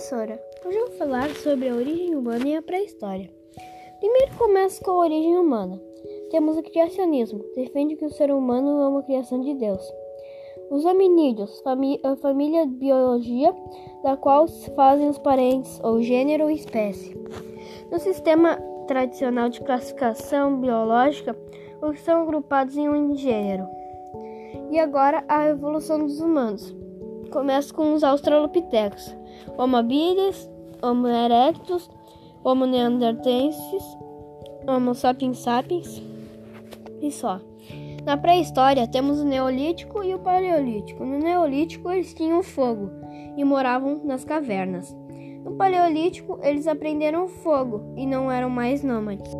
professora. Hoje eu vou falar sobre a origem humana e a pré-história. Primeiro começo com a origem humana. Temos o criacionismo, defende que o ser humano é uma criação de Deus. Os hominídeos, a família de biologia da qual se fazem os parentes ou gênero ou espécie. No sistema tradicional de classificação biológica, os que são agrupados em um gênero. E agora a evolução dos humanos. Começa com os australopitecos, homo habilis, homo erectus, homo neandertensis, homo sapiens sapiens e só. Na pré-história temos o Neolítico e o Paleolítico. No Neolítico eles tinham fogo e moravam nas cavernas. No Paleolítico eles aprenderam fogo e não eram mais nômades.